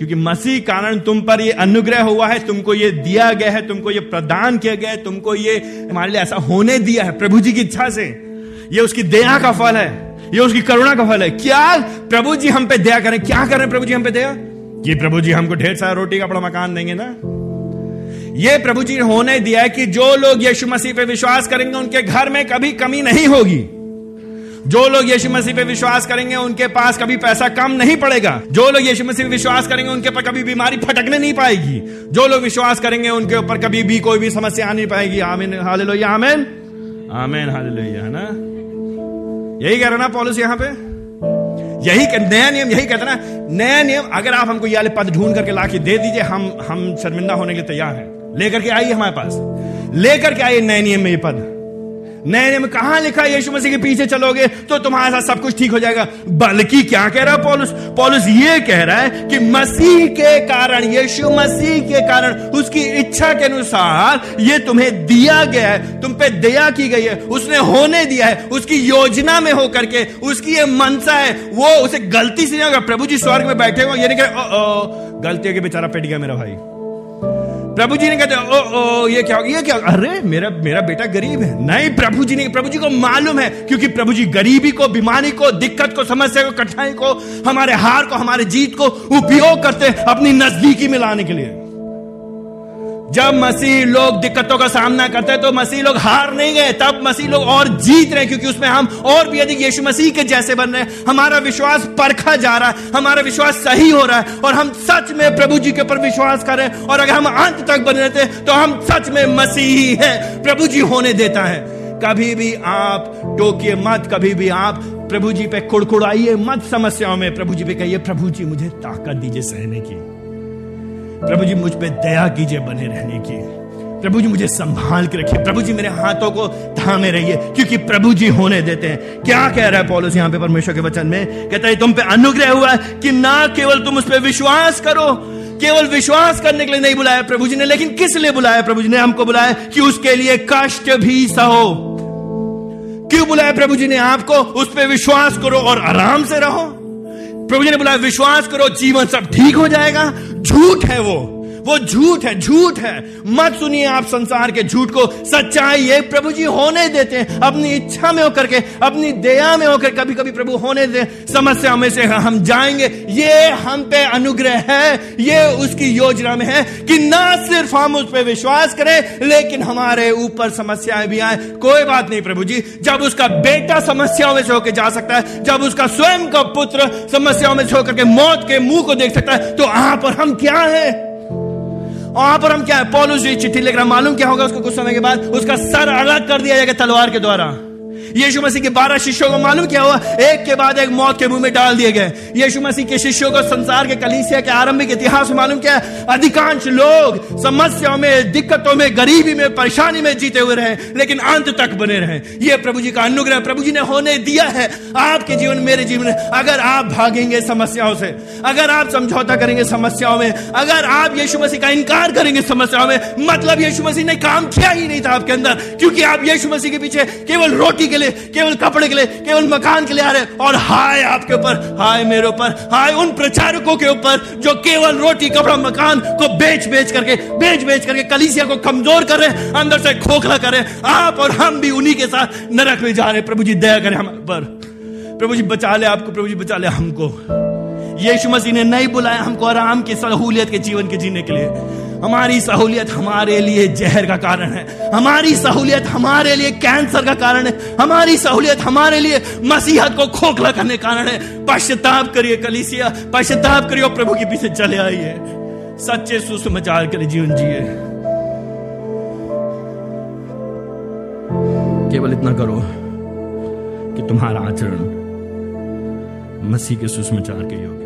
क्योंकि मसीह कारण तुम पर ये अनुग्रह हुआ है, तुमको ये दिया गया है, तुमको ये प्रदान किया गया है, तुमको ये हमारे लिए ऐसा होने दिया है प्रभु जी की इच्छा से। ये उसकी दया का फल है, ये उसकी करुणा का फल है। क्या प्रभु जी हम पे दया करें, क्या करें प्रभु जी हम पे दया? ये प्रभु जी हमको ढेर सारा रोटी कपड़ा मकान देंगे ना। ये प्रभु जी ने होने दिया है कि जो लोग यीशु मसीह पे विश्वास करेंगे उनके घर में कभी कमी नहीं होगी। जो लोग यीशु मसीह पे विश्वास करेंगे उनके पास कभी पैसा कम नहीं पड़ेगा। जो लोग यीशु मसीह पे विश्वास करेंगे उनके ऊपर कभी बीमारी फटकने नहीं पाएगी। जो लोग विश्वास करेंगे उनके ऊपर कभी भी कोई भी समस्या आ नहीं पाएगी। आमीन हालेलुया, आमीन आमीन हालेलुया, है ना? यही कह रहा ना पौलुस यहाँ पे, यही नया नियम यही कहता ना। नया नियम, अगर आप हमको ये वाले पद ढूंढ करके लाके दे दीजिए, हम शर्मिंदा होने के लिए तैयार हैं। लेकर के आइए हमारे पास, लेकर के आइए नए नियम में ये पद। नए नियम में कहां लिखा है यीशु मसीह के पीछे चलोगे तो तुम्हारे साथ सब कुछ ठीक हो जाएगा? बल्कि क्या कह रहा है पौलुस? पौलुस ये कह रहा है कि मसीह के कारण, यीशु मसीह के कारण, उसकी इच्छा के अनुसार ये तुम्हें दिया गया है, तुम पे दया की गई है, उसने होने दिया है, उसकी योजना में होकर के, उसकी ये मनसा है। वो उसे गलती से नहीं होगा। प्रभु जी स्वर्ग में बैठे हो, ये नहीं कह रहे ओ गलती के बेचारा पिट गया मेरा भाई। प्रभु जी ने कहते ओ ये क्या हो गया, ये क्या, अरे मेरा बेटा गरीब है। नहीं, प्रभु जी को मालूम है, क्योंकि प्रभु जी गरीबी को, बीमारी को, दिक्कत को, समस्या को, कठिनाई को, हमारे हार को, हमारे जीत को उपयोग करते हैं अपनी नजदीकी में लाने के लिए। जब मसीह लोग दिक्कतों का सामना करते हैं तो मसीह लोग हार नहीं गए, तब मसीह लोग और जीत रहे, क्योंकि उसमें हम और भी अधिक यीशु मसीह के जैसे बन रहे हैं। हमारा विश्वास परखा जा रहा है, हमारा विश्वास सही हो रहा है, और हम सच में प्रभु जी के ऊपर विश्वास कर रहे हैं। और अगर हम अंत तक बने रहते हैं तो हम सच में मसीही हैं। प्रभु जी होने देता है। कभी भी आप टोकिए मत, कभी भी आप प्रभु जी पे कुड़कुड़ाइए मत समस्याओं में। प्रभु जी पे कहिए प्रभु जी मुझे ताकत दीजिए सहने की, प्रभु जी मुझ पे दया कीजिए बने रहने की, प्रभु जी मुझे संभाल के रखिए, प्रभु जी मेरे हाथों को थामे रहिए, क्योंकि प्रभु जी होने देते हैं। क्या कह रहा है पौलुस यहाँ पे परमेश्वर के वचन में? कहता है तुम पे अनुग्रह हुआ है कि ना केवल तुम उस पे विश्वास करो। केवल विश्वास करने के लिए नहीं बुलाया प्रभु जी ने, लेकिन किस लिए बुलाया? प्रभु जी ने हमको बुलाया कि उसके लिए कष्ट भी सहो। क्यों बुलाया प्रभु जी ने आपको? उस पे विश्वास करो और आराम से रहो। प्रभु जी ने बुलाया विश्वास करो, जीवन सब ठीक हो जाएगा। झूठ है वो झूठ है, झूठ है। मत सुनिए आप संसार के झूठ को, सच्चाई ये प्रभु जी होने देते हैं अपनी इच्छा में होकर के, अपनी दया में होकर। कभी कभी प्रभु होने देते, समस्या में से हम जाएंगे। ये हम पे अनुग्रह है, ये उसकी योजना में है कि ना सिर्फ हम उस पे विश्वास करें लेकिन हमारे ऊपर समस्याएं भी आए। कोई बात नहीं प्रभु जी, जब उसका बेटा समस्याओं में से होकर जा सकता है, जब उसका स्वयं का पुत्र समस्याओं में से होकर के मौत के मुंह को देख सकता है, तो आप और हम क्या है? वहां पर हम क्या है? पौलुस जी चिट्ठी लिख रहा, मालूम क्या होगा उसको कुछ समय के बाद? उसका सर अलग कर दिया जाएगा तलवार के द्वारा। यीशु मसीह के 12 शिष्यों को मालूम क्या हुआ? एक के बाद एक मौत के मुंह में डाल दिए गए। यीशु मसीह के शिष्यों को संसार के कलीसिया के आरंभिक इतिहास में मालूम क्या है? अधिकांश लोग समस्याओं में, दिक्कतों में, गरीबी में, परेशानी में जीते हुए रहे, लेकिन अंत तक बने रहे। ये प्रभु जी का अनुग्रह, प्रभु जी ने होने दिया है आपके जीवन, मेरे जीवन में। अगर आप भागेंगे समस्याओं से, अगर आप समझौता करेंगे समस्याओं में, अगर आप यीशु मसीह का इनकार करेंगे समस्याओं में, मतलब यीशु मसीह ने काम किया ही नहीं था आपके अंदर, क्योंकि आप यीशु मसीह के पीछे केवल रोटी के लिए, केवल कपड़े के लिए, केवल मकान के लिए आ रहे। और हाय आपके ऊपर, हाय मेरे ऊपर, हाय उन प्रचारकों के ऊपर जो केवल रोटी कपड़ा मकान को बेच बेच करके कलीसिया को कमजोर कर रहे, अंदर से खोखला कर रहे। आप और हम भी उन्हीं के साथ नरक में जा रहे। प्रभु जी दया करें हमारे पर, प्रभु जी बचा ले आपको, प्रभु जी बचा ले हमको। यीशु मसीह ने नहीं बुलाया हमको आराम की, सहूलियत के जीवन के जीने के लिए। हमारी सहूलियत हमारे लिए जहर का कारण है, हमारी सहूलियत हमारे लिए कैंसर का कारण है, हमारी सहूलियत हमारे लिए मसीहत को खोखला करने का कारण है। पश्चाताप करिए कलीसिया, पश्चाताप करिए और प्रभु के पीछे चले आइए। सच्चे सुसमाचार के लिए जीवन जिए। केवल इतना करो कि तुम्हारा आचरण मसीह के सुसमाचार के योग